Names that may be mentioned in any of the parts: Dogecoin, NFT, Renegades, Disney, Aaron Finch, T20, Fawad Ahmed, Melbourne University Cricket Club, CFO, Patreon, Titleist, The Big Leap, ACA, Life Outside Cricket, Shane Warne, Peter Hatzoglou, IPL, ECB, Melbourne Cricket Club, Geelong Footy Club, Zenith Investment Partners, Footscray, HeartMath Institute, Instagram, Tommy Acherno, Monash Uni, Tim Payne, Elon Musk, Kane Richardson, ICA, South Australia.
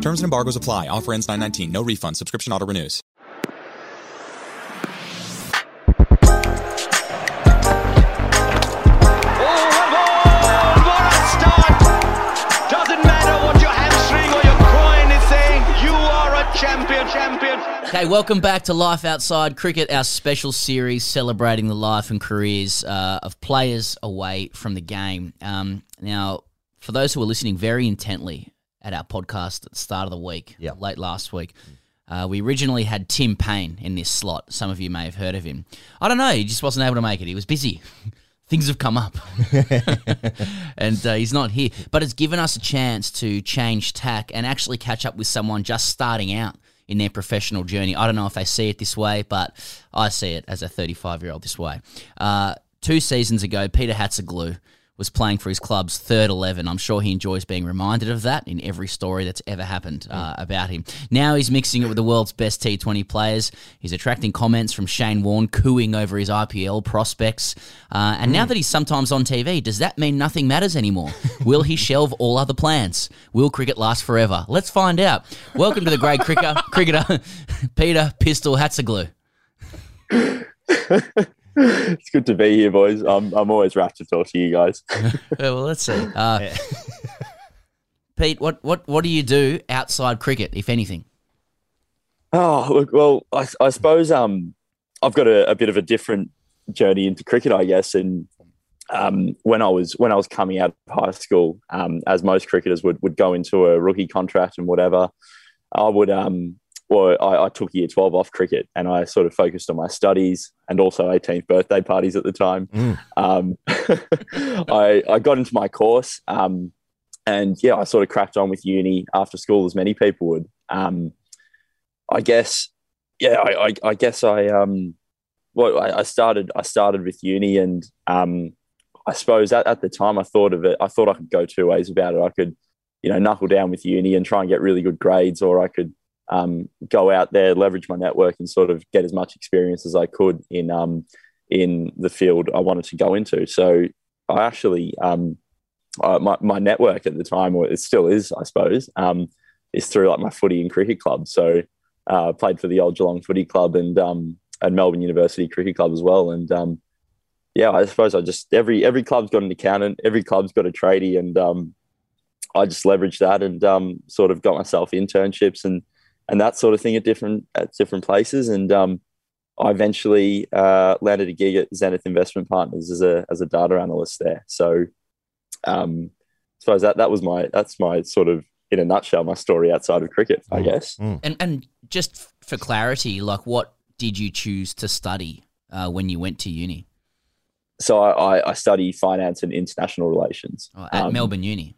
Terms and embargoes apply. Offer ends 9/19. No refund. Subscription auto renews. Okay, welcome back to Life Outside Cricket, our special series celebrating the life and careers of players away from the game. Now, for those who are listening very intently at our podcast at the start of the week, late last week, we originally had Tim Payne in this slot. Some of you may have heard of him. I don't know, he just wasn't able to make it. He was busy. Things have come up. And he's not here. But it's given us a chance to change tack and actually catch up with someone just starting out in their professional journey. I don't know if they see it this way, but I see it as a 35-year-old this way. 2 seasons ago, Peter Hatzoglou was playing for his club's third 11. I'm sure he enjoys being reminded of that in every story that's ever happened about him. Now he's mixing it with the world's best T20 players. He's attracting comments from Shane Warne cooing over his IPL prospects. And now that he's sometimes on TV, does that mean nothing matters anymore? Will he shelve all other plans? Will cricket last forever? Let's find out. Welcome to the great cricketer, Peter Pistol Hatzoglou. It's good to be here, boys. I'm always rapt to talk to you guys. Well, let's see. Pete, what do you do outside cricket, if anything? Oh, look, well, I suppose I've got a bit of a different journey into cricket, I guess. And when I was coming out of high school, as most cricketers would go into a rookie contract and whatever, I would. I took year 12 off cricket and I sort of focused on my studies and also 18th birthday parties at the time. I got into my course and I sort of cracked on with uni after school, as many people would. I started with uni and I suppose at the time I thought I could go two ways about it. I could, knuckle down with uni and try and get really good grades, or I could go out there, leverage my network and sort of get as much experience as I could in the field I wanted to go into. So I actually, my network at the time, or it still is, I suppose, is through like my footy and cricket club. So I played for the old Geelong Footy Club and Melbourne University Cricket Club as well. And I suppose I just, every club's got an accountant, every club's got a tradie, and I just leveraged that and sort of got myself internships and that sort of thing at different places. And I eventually landed a gig at Zenith Investment Partners as a data analyst there. So I suppose that's my sort of, in a nutshell, my story outside of cricket, I guess. And just for clarity, like, what did you choose to study when you went to uni? So I study finance and international relations. Oh, at Melbourne Uni.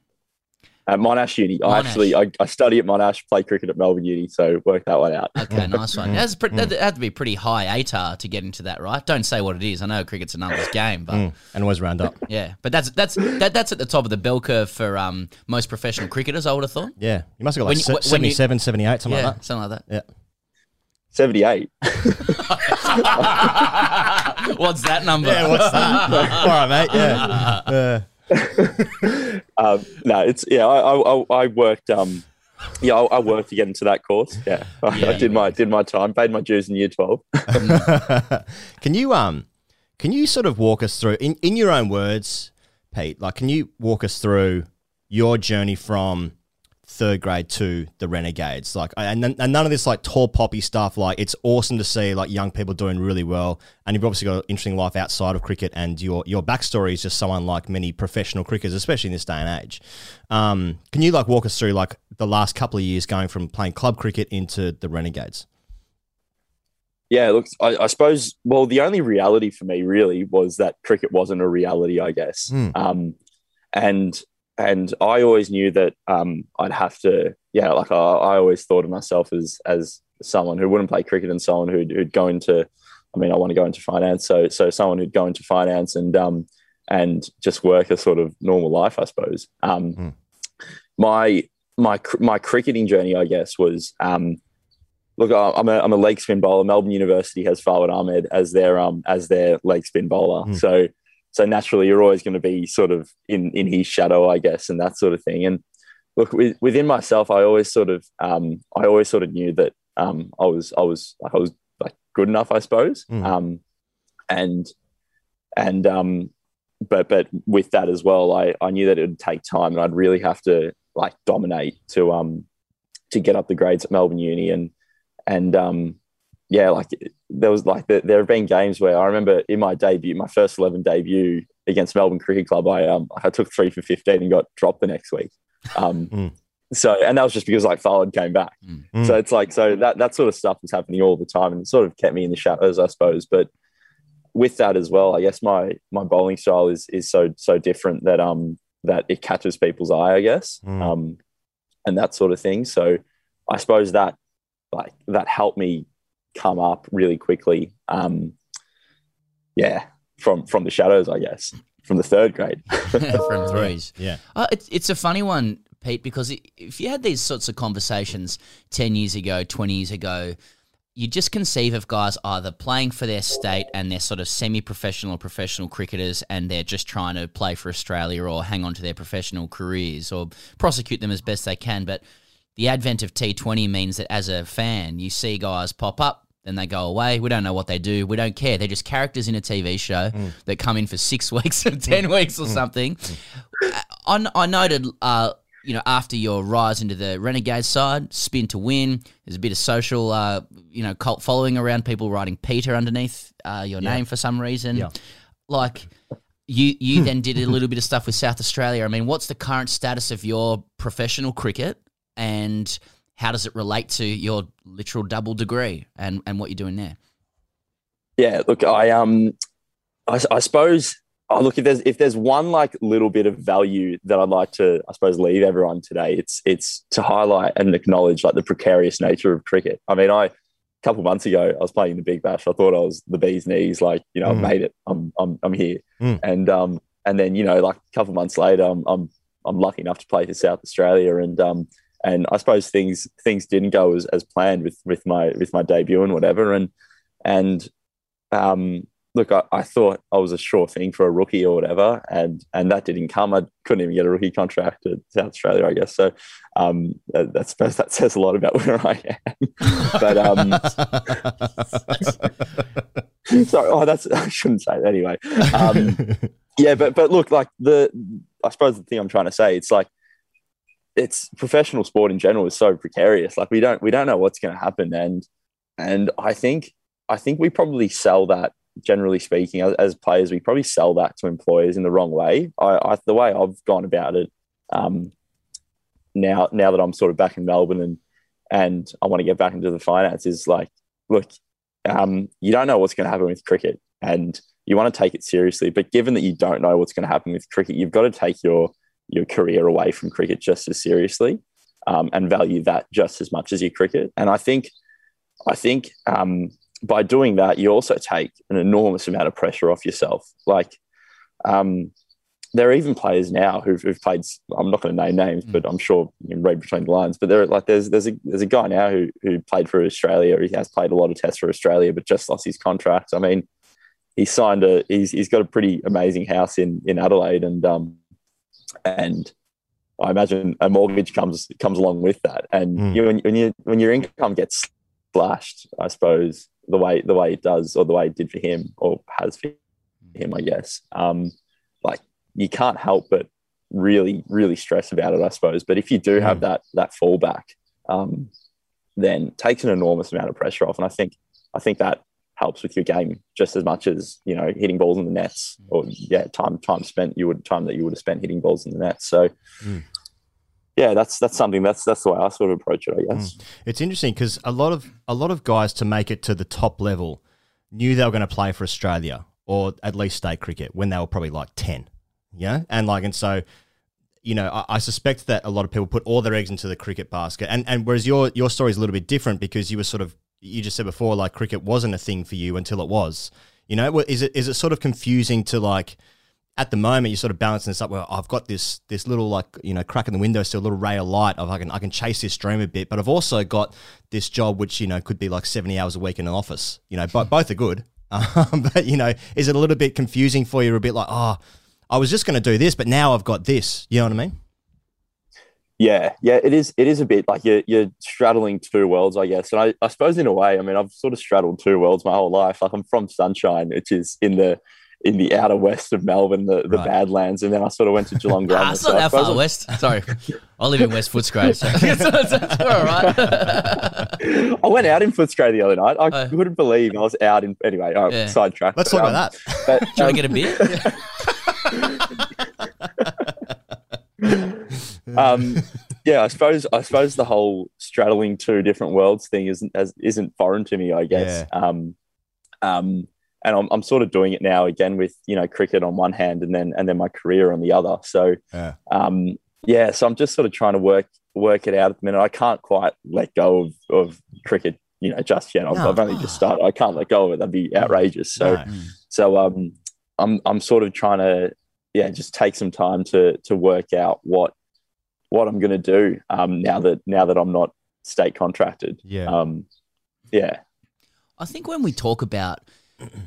At Monash Uni. Monash. I study at Monash, play cricket at Melbourne Uni, so work that one out. Okay, nice one. That had to be pretty high ATAR to get into that, right? Don't say what it is. I know cricket's a numbers game, but and always round up. Yeah, but that's at the top of the bell curve for most professional cricketers, I would have thought. Yeah, you must have got like 77, 78, something like that. Something like that. Yeah, 78. What's that number? Yeah, what's that? All right, mate. Yeah. I worked to get into that course. Yeah, yeah. I did my time, paid my dues in year 12. Can you sort of walk us through, in your own words, Pete? Like, can you walk us through your journey from third grade to the Renegades. Like, and none of this like tall poppy stuff. Like, it's awesome to see like young people doing really well. And you've obviously got an interesting life outside of cricket, and your backstory is just so unlike many professional cricketers, especially in this day and age. Can you like walk us through like the last couple of years going from playing club cricket into the Renegades? Yeah, look, I suppose, well, the only reality for me really was that cricket wasn't a reality, I guess. And I always knew that I'd have to, I always thought of myself as someone who wouldn't play cricket and someone who'd go into, I want to go into finance. So someone who'd go into finance and just work a sort of normal life, I suppose. My cricketing journey, I guess, was, look, I'm a leg spin bowler. Melbourne University has Fawad Ahmed as their leg spin bowler. So naturally, you're always going to be sort of in his shadow, I guess, and that sort of thing. And look, within myself, I always sort of knew that I was good enough, I suppose. But with that as well, I knew that it would take time, and I'd really have to like dominate to get up the grades at Melbourne Uni. There have been games where I remember in my debut, my first 11 debut against Melbourne Cricket Club, I took 3 for 15 and got dropped the next week. And that was just because like Fawad came back. So it's like, that sort of stuff was happening all the time, and it sort of kept me in the shadows, I suppose. But with that as well, I guess my bowling style is so different that it catches people's eye, I guess. And that sort of thing. So I suppose that helped me come up really quickly. From the shadows, I guess, from the third grade. From threes, yeah. It's a funny one, Pete, because if you had these sorts of conversations 10 years ago, 20 years ago, you just conceive of guys either playing for their state and they're sort of semi-professional or professional cricketers and they're just trying to play for Australia or hang on to their professional careers or prosecute them as best they can. But the advent of T20 means that as a fan, you see guys pop up, then they go away. We don't know what they do. We don't care. They're just characters in a TV show that come in for 6 weeks or 10 weeks or something. I noted, after your rise into the Renegade side, spin to win, there's a bit of social, cult following around, people writing Peter underneath your name for some reason. Yeah. Like... You then did a little bit of stuff with South Australia. I mean, what's the current status of your professional cricket, and how does it relate to your literal double degree and what you're doing there? Yeah, look, I suppose, if there's one like little bit of value that I'd like to, I suppose, leave everyone today, it's to highlight and acknowledge like the precarious nature of cricket. I mean, a couple months ago, I was playing the Big Bash. I thought I was the bee's knees, like, I've made it. I'm here. And then, like a couple months later, I'm lucky enough to play for South Australia, and I suppose things didn't go as planned with my debut and whatever. And look, I thought I was a sure thing for a rookie or whatever, and that didn't come. I couldn't even get a rookie contract at South Australia, I guess. So that says a lot about where I am. But sorry, I shouldn't say that anyway. But look, like I suppose the thing I'm trying to say, it's like it's professional sport in general is so precarious. Like we don't know what's going to happen, and I think we probably sell that. Generally speaking, as players, we probably sell that to employers in the wrong way. The way I've gone about it now that I'm sort of back in Melbourne and I want to get back into the finance is like, look, you don't know what's going to happen with cricket and you want to take it seriously. But given that you don't know what's going to happen with cricket, you've got to take your career away from cricket just as seriously and value that just as much as your cricket. And I think by doing that, you also take an enormous amount of pressure off yourself. Like there are even players now who've played, I'm not going to name names, but I'm sure you can read between the lines, but there's a guy now who played for Australia. He has played a lot of tests for Australia, but just lost his contract. I mean, he's got a pretty amazing house in Adelaide and I imagine a mortgage comes along with that. And when your income gets slashed, I suppose, the way it does, or the way it did for him, or has for him, I guess. Like you can't help but really, really stress about it, I suppose. But if you do have that fallback, then takes an enormous amount of pressure off. And I think that helps with your game just as much as, you know, hitting balls in the nets or time that you would have spent hitting balls in the nets. So yeah, that's something that's the way I sort of approach it, I guess. It's interesting because a lot of guys to make it to the top level knew they were going to play for Australia or at least state cricket when they were probably like 10. Yeah. And so, you know, I suspect that a lot of people put all their eggs into the cricket basket. And whereas your story is a little bit different because you were sort of, you just said before, like cricket wasn't a thing for you until it was, you know, is it sort of confusing to like, at the moment you're sort of balancing this up where I've got this little like, you know, crack in the window, still a little ray of light of I can chase this dream a bit, but I've also got this job, which, you know, could be like 70 hours a week in an office, you know, but both are good. But you know, is it a little bit confusing for you? A bit like, oh, I was just going to do this, but now I've got this, you know what I mean? Yeah, it is a bit like you're straddling two worlds, I guess. And I suppose in a way, I mean, I've sort of straddled two worlds my whole life. Like I'm from Sunshine, which is in the outer west of Melbourne, the Badlands, and then I sort of went to Geelong Grammar. It's not that far west. Sorry, I live in West Footscray. So it's all right. I went out in Footscray the other night. I couldn't believe I was out in. Anyway, sidetracked. Let's talk about that. But, shall we get a beer? Yeah, I suppose the whole straddling two different worlds thing isn't foreign to me, I guess. Yeah. And I'm sort of doing it now again with, you know, cricket on one hand and then my career on the other. So so I'm just sort of trying to work it out at the minute. I can't quite let go of cricket, you know, just yet. I've only just started. I can't let go of it. That'd be outrageous. So I'm sort of trying to just take some time to work out what I'm going to do now that I'm not state contracted. I think when we talk about,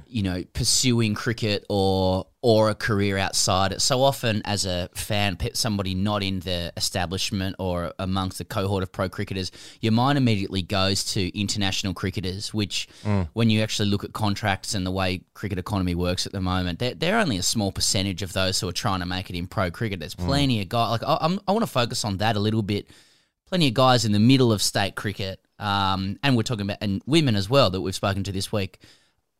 you know, pursuing cricket or a career outside it, so often as a fan, somebody not in the establishment or amongst the cohort of pro cricketers, your mind immediately goes to international cricketers, which when you actually look at contracts and the way cricket economy works at the moment, they're only a small percentage of those who are trying to make it in pro cricket. There's plenty of guys, like I want to focus on that a little bit, plenty of guys in the middle of state cricket, and we're talking about, and women as well that we've spoken to this week,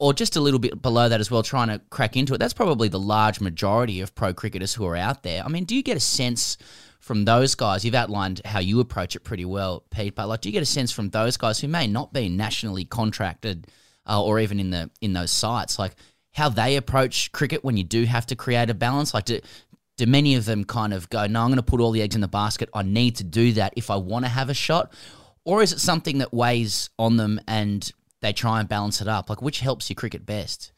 or just a little bit below that as well, trying to crack into it. That's probably the large majority of pro cricketers who are out there. I mean, do you get a sense from those guys? You've outlined how you approach it pretty well, Pete, but like, do you get a sense from those guys who may not be nationally contracted or even in those sites, like how they approach cricket when you do have to create a balance? Like do many of them kind of go, no, I'm going to put all the eggs in the basket. I need to do that if I want to have a shot. Or is it something that weighs on them and they try and balance it up? Like, which helps your cricket best?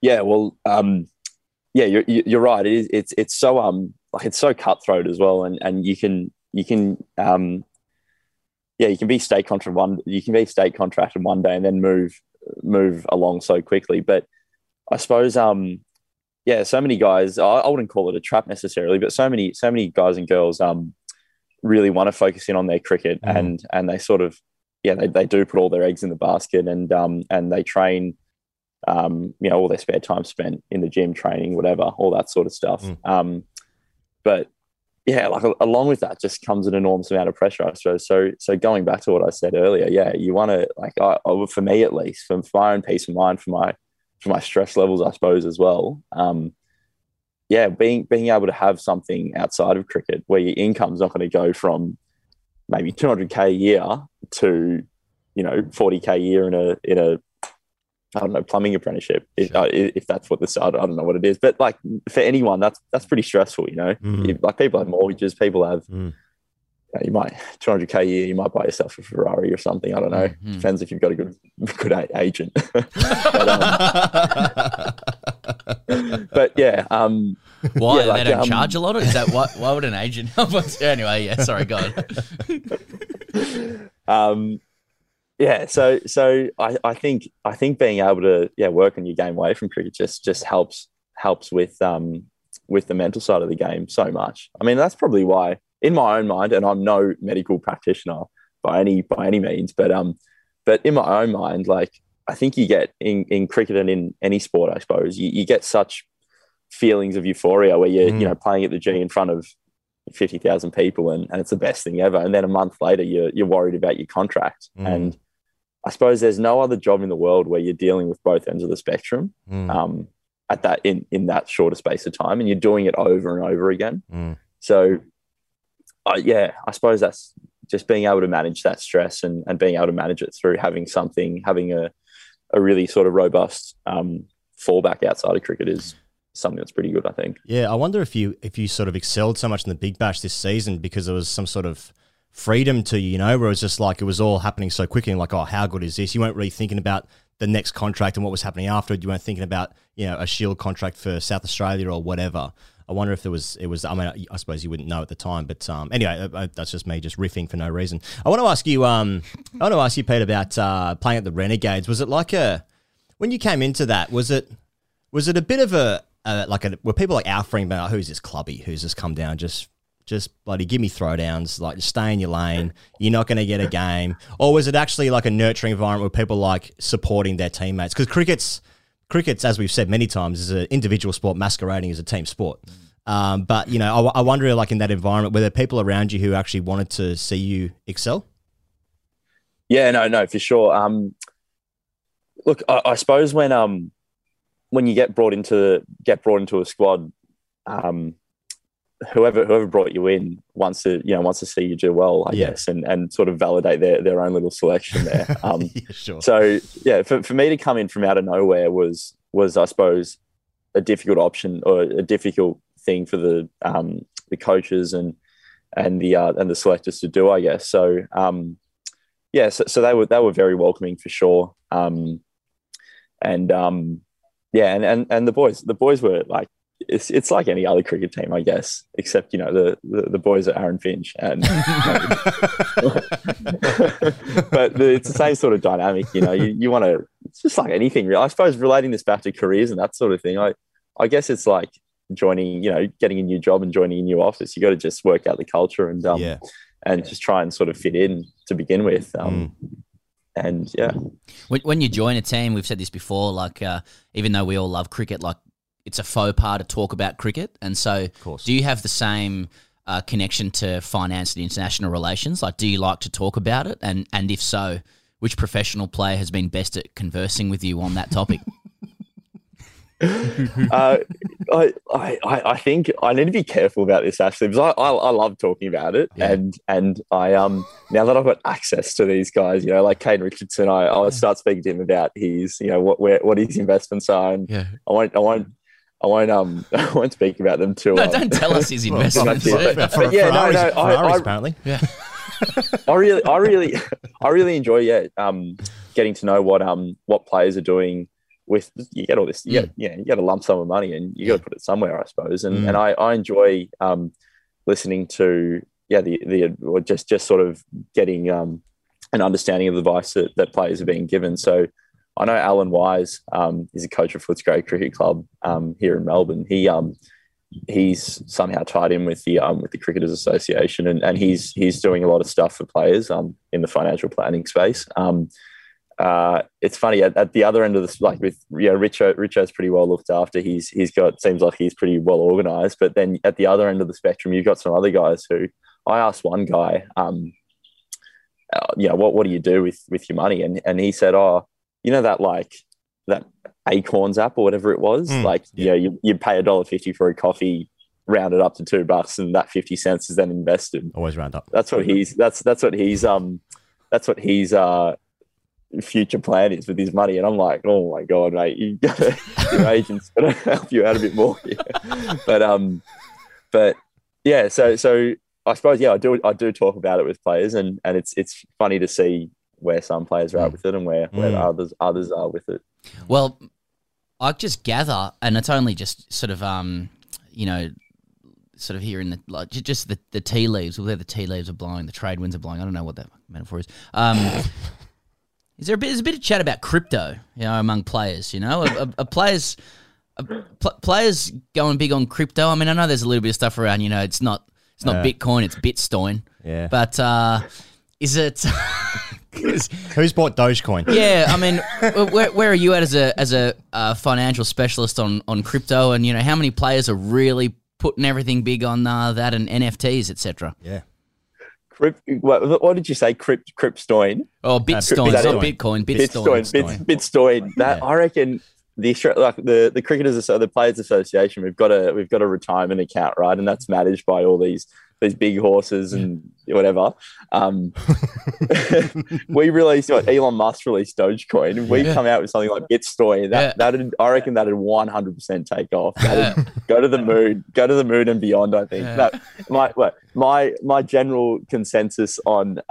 Yeah, well, you're right. It's so like it's so cutthroat as well, and you can be state contracted one day and then move along so quickly. But I suppose so many guys, I wouldn't call it a trap necessarily, but so many guys and girls really want to focus in on their cricket and they sort of. Yeah, they do put all their eggs in the basket and they train, you know, all their spare time spent in the gym, training, whatever, all that sort of stuff. But yeah, like along with that just comes an enormous amount of pressure, I suppose. So going back to what I said earlier, you want to, like, for me at least, for my own peace of mind, for my stress levels, I suppose as well. Being able to have something outside of cricket where your income's not going to go from maybe 200k a year to, you know, 40k a year in a I don't know, plumbing apprenticeship, if that's what I don't know what it is, but like for anyone that's pretty stressful, you know. Like people have mortgages, people have you know, you might 200k a year, you might buy yourself a Ferrari or something, I don't know. Depends if you've got a good agent. But yeah, why they don't charge a lot? Is that why would an agent help us? Anyway, yeah, sorry, go on. So I think being able to work on your game away from cricket just helps with the mental side of the game so much. I mean, that's probably why, in my own mind, and I'm no medical practitioner by any means, but in my own mind, like, I think you get in cricket and in any sport, I suppose, you get such feelings of euphoria where you're, you know, playing at the G in front of 50,000 people and it's the best thing ever. And then a month later, you're worried about your contract. And I suppose there's no other job in the world where you're dealing with both ends of the spectrum at that in that shorter space of time, and you're doing it over and over again. So, yeah, I suppose that's just being able to manage that stress and being able to manage it through having something, having a really sort of robust fallback outside of cricket is something that's pretty good, I think. Yeah, I wonder if you sort of excelled so much in the Big Bash this season because there was some sort of freedom to you, you know, where it was just like it was all happening so quickly and like, oh, how good is this? You weren't really thinking about the next contract and what was happening after. You weren't thinking about, you know, a Shield contract for South Australia or whatever. I wonder if there was, it was, I mean, I suppose you wouldn't know at the time, but anyway, that's just me just riffing for no reason. I want to ask you, Pete, about playing at the Renegades. Was it like when you came into that, was it a bit of were people like alfering about, who's this clubby who's just come down, just bloody give me throwdowns, like just stay in your lane, you're not going to get a game? Or was it actually like a nurturing environment where people like supporting their teammates? Because cricket's, as we've said many times, is an individual sport masquerading as a team sport. But, you know, I wonder, like, in that environment, were there people around you who actually wanted to see you excel? Yeah, no, for sure. Look, I suppose when you get brought into a squad, whoever brought you in wants to see you do well, I guess, and sort of validate their own little selection there. Yeah, sure. So yeah, for me to come in from out of nowhere was I suppose a difficult option or a difficult thing for the coaches and the selectors to do, I guess. So so they were very welcoming for sure. And the boys were like, It's like any other cricket team, I guess, except, you know, the boys are Aaron Finch. And but it's the same sort of dynamic, you know. You want to – it's just like anything, really. I suppose relating this back to careers and that sort of thing, I guess it's like joining – you know, getting a new job and joining a new office. You got to just work out the culture and just try and sort of fit in to begin with. And, yeah. When you join a team, we've said this before, like even though we all love cricket, like, it's a faux pas to talk about cricket. And so do you have the same connection to finance and international relations? Like, do you like to talk about it? And if so, which professional player has been best at conversing with you on that topic? I think I need to be careful about this, actually, because I love talking about it. Yeah. And I now that I've got access to these guys, you know, like Kane Richardson, I'll start speaking to him about his, you know, what his investments are. And I won't speak about them too. No, don't tell us his investments. Ferraris, apparently. Yeah. I really enjoy getting to know what players are doing. With you get all this, you get a lump sum of money, and you got to put it somewhere, I suppose. And I enjoy listening to or just sort of getting an understanding of the advice that players are being given. So. I know Alan Wise is a coach of Footscray Cricket Club here in Melbourne. He's somehow tied in with the Cricketers Association, and he's doing a lot of stuff for players in the financial planning space. It's funny at the other end of this, like with Richo's pretty well looked after. Seems like he's pretty well organised. But then at the other end of the spectrum, you've got some other guys who I asked one guy, what do you do with your money? And he said, oh. You know that Acorns app or whatever it was? You pay $1.50 for a coffee, round it up to $2, and that 50 cents is then invested. Always round up. That's what his future plan is with his money. And I'm like, oh my God, mate, your agent's gonna help you out a bit more here. So I suppose I do talk about it with players and it's funny to see where some players are out with it and where others are with it. Well, I just gather, and it's only just sort of, here in the, like, just the tea leaves, where the tea leaves are blowing, the trade winds are blowing. I don't know what that metaphor is. Is there a bit of chat about crypto, you know, among players, you know? Players going big on crypto? I mean, I know there's a little bit of stuff around, you know, it's not Bitcoin, it's Bitstoin. Yeah. But is it... Who's bought Dogecoin? Yeah, I mean, where are you at as a financial specialist on crypto? And you know, how many players are really putting everything big on that and NFTs, etc. Yeah. What did you say? Cryptoin? Oh, Bitcoin. Bitcoin. That I reckon. The cricketers, the Players Association, we've got a retirement account, right? And that's managed by all these big horses and whatever. We released Elon Musk released Dogecoin, and we come out with something like Bitcoin. I reckon that'd 100% take off. Go to the moon and beyond. I think my general consensus on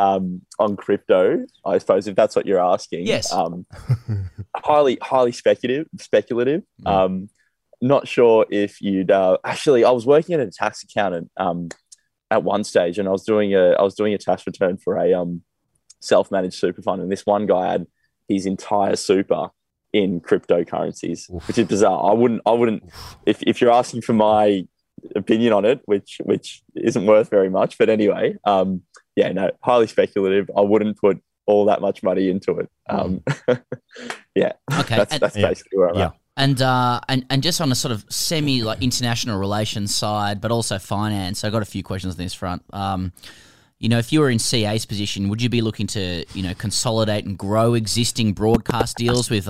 crypto, I suppose, if that's what you're asking, yes. Highly speculative. Not sure if you'd actually. I was working at a tax accountant at one stage, and I was doing a tax return for a self managed super fund, and this one guy had his entire super in cryptocurrencies, which is bizarre. I wouldn't. If you're asking for my opinion on it, which isn't worth very much, but anyway, highly speculative. I wouldn't put all that much money into it. Okay. That's basically where I'm at. And just on a sort of semi like international relations side, but also finance, I got a few questions on this front. You know, if you were in CA's position, would you be looking to, you know, consolidate and grow existing broadcast deals with,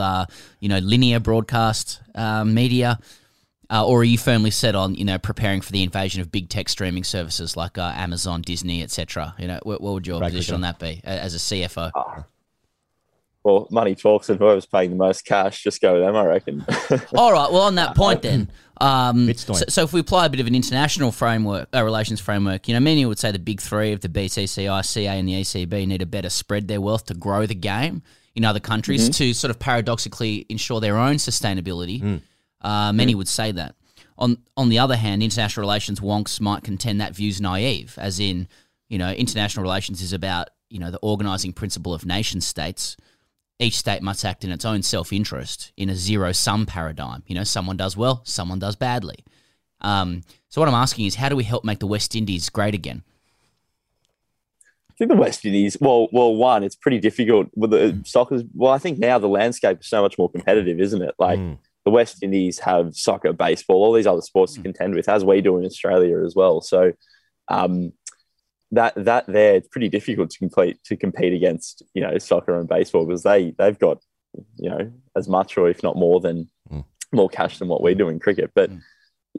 linear broadcast media, or are you firmly set on, you know, preparing for the invasion of big tech streaming services like Amazon, Disney, etc.? You know, what would your position on that be as a CFO? Well, money talks, and whoever's paying the most cash, just go with them, I reckon. All right. Well, on that point then, so if we apply a bit of an international framework, relations framework, you know, many would say the big three of the BCC, ICA and the ECB need to better spread their wealth to grow the game in other countries to sort of paradoxically ensure their own sustainability. Many would say that. On the other hand, international relations wonks might contend that view's naive, as in, you know, international relations is about, you know, the organising principle of nation states. Each state must act in its own self-interest in a zero-sum paradigm. You know, someone does well, someone does badly. So what I'm asking is, how do we help make the West Indies great again? I think the West Indies, well, one, it's pretty difficult. I think now the landscape is so much more competitive, isn't it? Like the West Indies have soccer, baseball, all these other sports to contend with, as we do in Australia as well. So that there, it's pretty difficult to compete against, you know, soccer and baseball, because they've got, you know, as much or if not more than more cash than what we do in cricket. But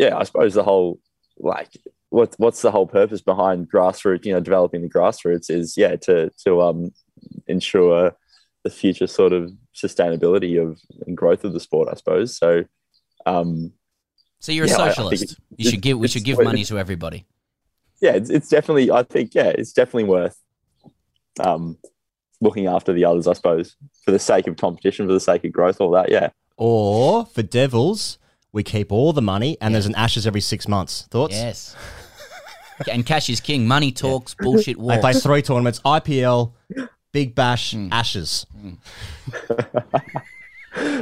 I suppose the whole what's the whole purpose behind grassroots, you know, developing the grassroots is to ensure the future sort of sustainability of and growth of the sport, I suppose. So you're a socialist. We should give money to everybody. Yeah, it's definitely. I think it's definitely worth looking after the others, I suppose, for the sake of competition, for the sake of growth, all that. Yeah. Or for Devils, we keep all the money, and there's an Ashes every 6 months. Thoughts? Yes. And cash is king. Money talks. Bullshit walks. They play 3 tournaments: IPL, Big Bash, Ashes.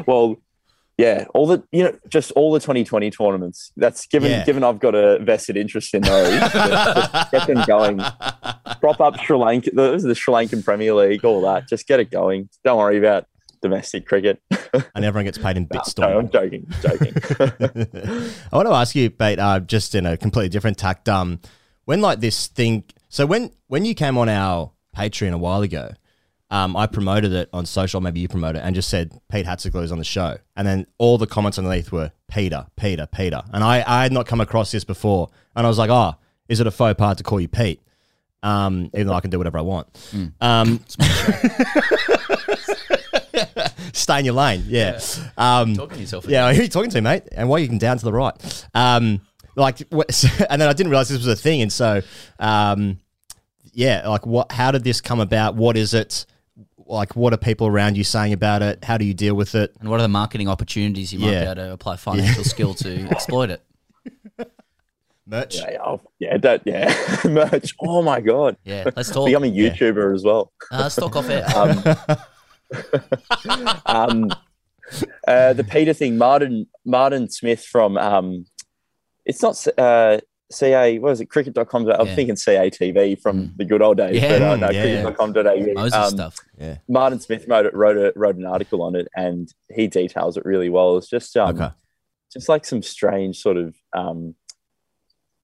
Well. Yeah, all the 2020 tournaments. That's given I've got a vested interest in those. just get them going. Prop up Sri Lanka, the Sri Lankan Premier League, all that. Just get it going. Don't worry about domestic cricket. And everyone gets paid in Bitcoin. No, I'm joking. I want to ask you, mate, just in a completely different tact. When like this thing, so when you came on our Patreon a while ago. I promoted it on social, maybe you promote it, and just said, Pete Hatzoglou is on the show. And then all the comments underneath were, Peter. And I had not come across this before. And I was like, is it a faux pas to call you Pete? Even though I can do whatever I want. Stay in your lane, talking to yourself. Yeah, who are you talking to, mate? And why are you down to the right? And then I didn't realise this was a thing. And so, how did this come about? What is it? Like, what are people around you saying about it? How do you deal with it? And what are the marketing opportunities you might be able to apply financial skill to exploit it? Merch. Merch. Oh, my God. Yeah, let's talk. Become a YouTuber as well. Let's talk off air. The Peter thing, Martin Smith from – it's not CA, what was it, cricket.com.au? Yeah. I'm thinking CATV from the good old days, but no, cricket.com.au. Stuff. Yeah. Martin Smith wrote an article on it, and he details it really well. It's just just like some strange sort of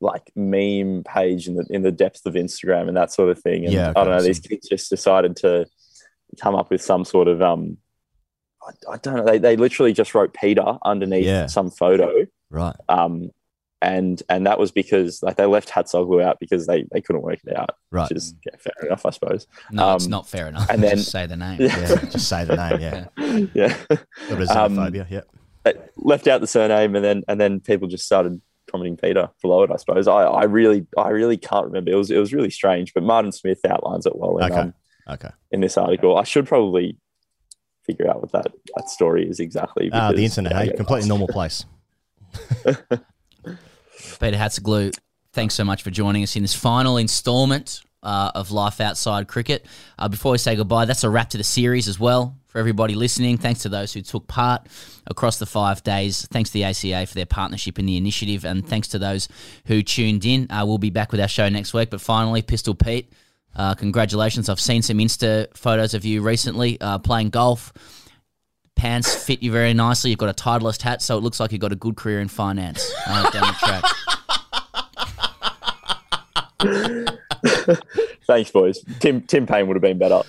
like meme page in the depths of Instagram and that sort of thing. And I don't know, these kids just decided to come up with some sort of I don't know. They literally just wrote Peter underneath some photo, right? And that was because like they left Hatzoglou out because they couldn't work it out, right? Which is fair enough, I suppose. No, it's not fair enough. And then just say the name. Yeah, just say the name. The xenophobia. Left out the surname, and then people just started commenting Peter below it. I suppose I really can't remember. It was really strange, but Martin Smith outlines it well. In this article, I should probably figure out what that story is exactly. The internet, completely normal place. Peter Hatzoglou, thanks so much for joining us in this final installment of Life Outside Cricket. Before we say goodbye, that's a wrap to the series as well. For everybody listening, thanks to those who took part across the 5 days. Thanks to the ACA for their partnership in the initiative, and thanks to those who tuned in. We'll be back with our show next week. But finally, Pistol Pete, congratulations. I've seen some Insta photos of you recently playing golf. Pants fit you very nicely. You've got a Titleist hat, so it looks like you've got a good career in finance down the track. Thanks, boys. Tim Payne would have been better.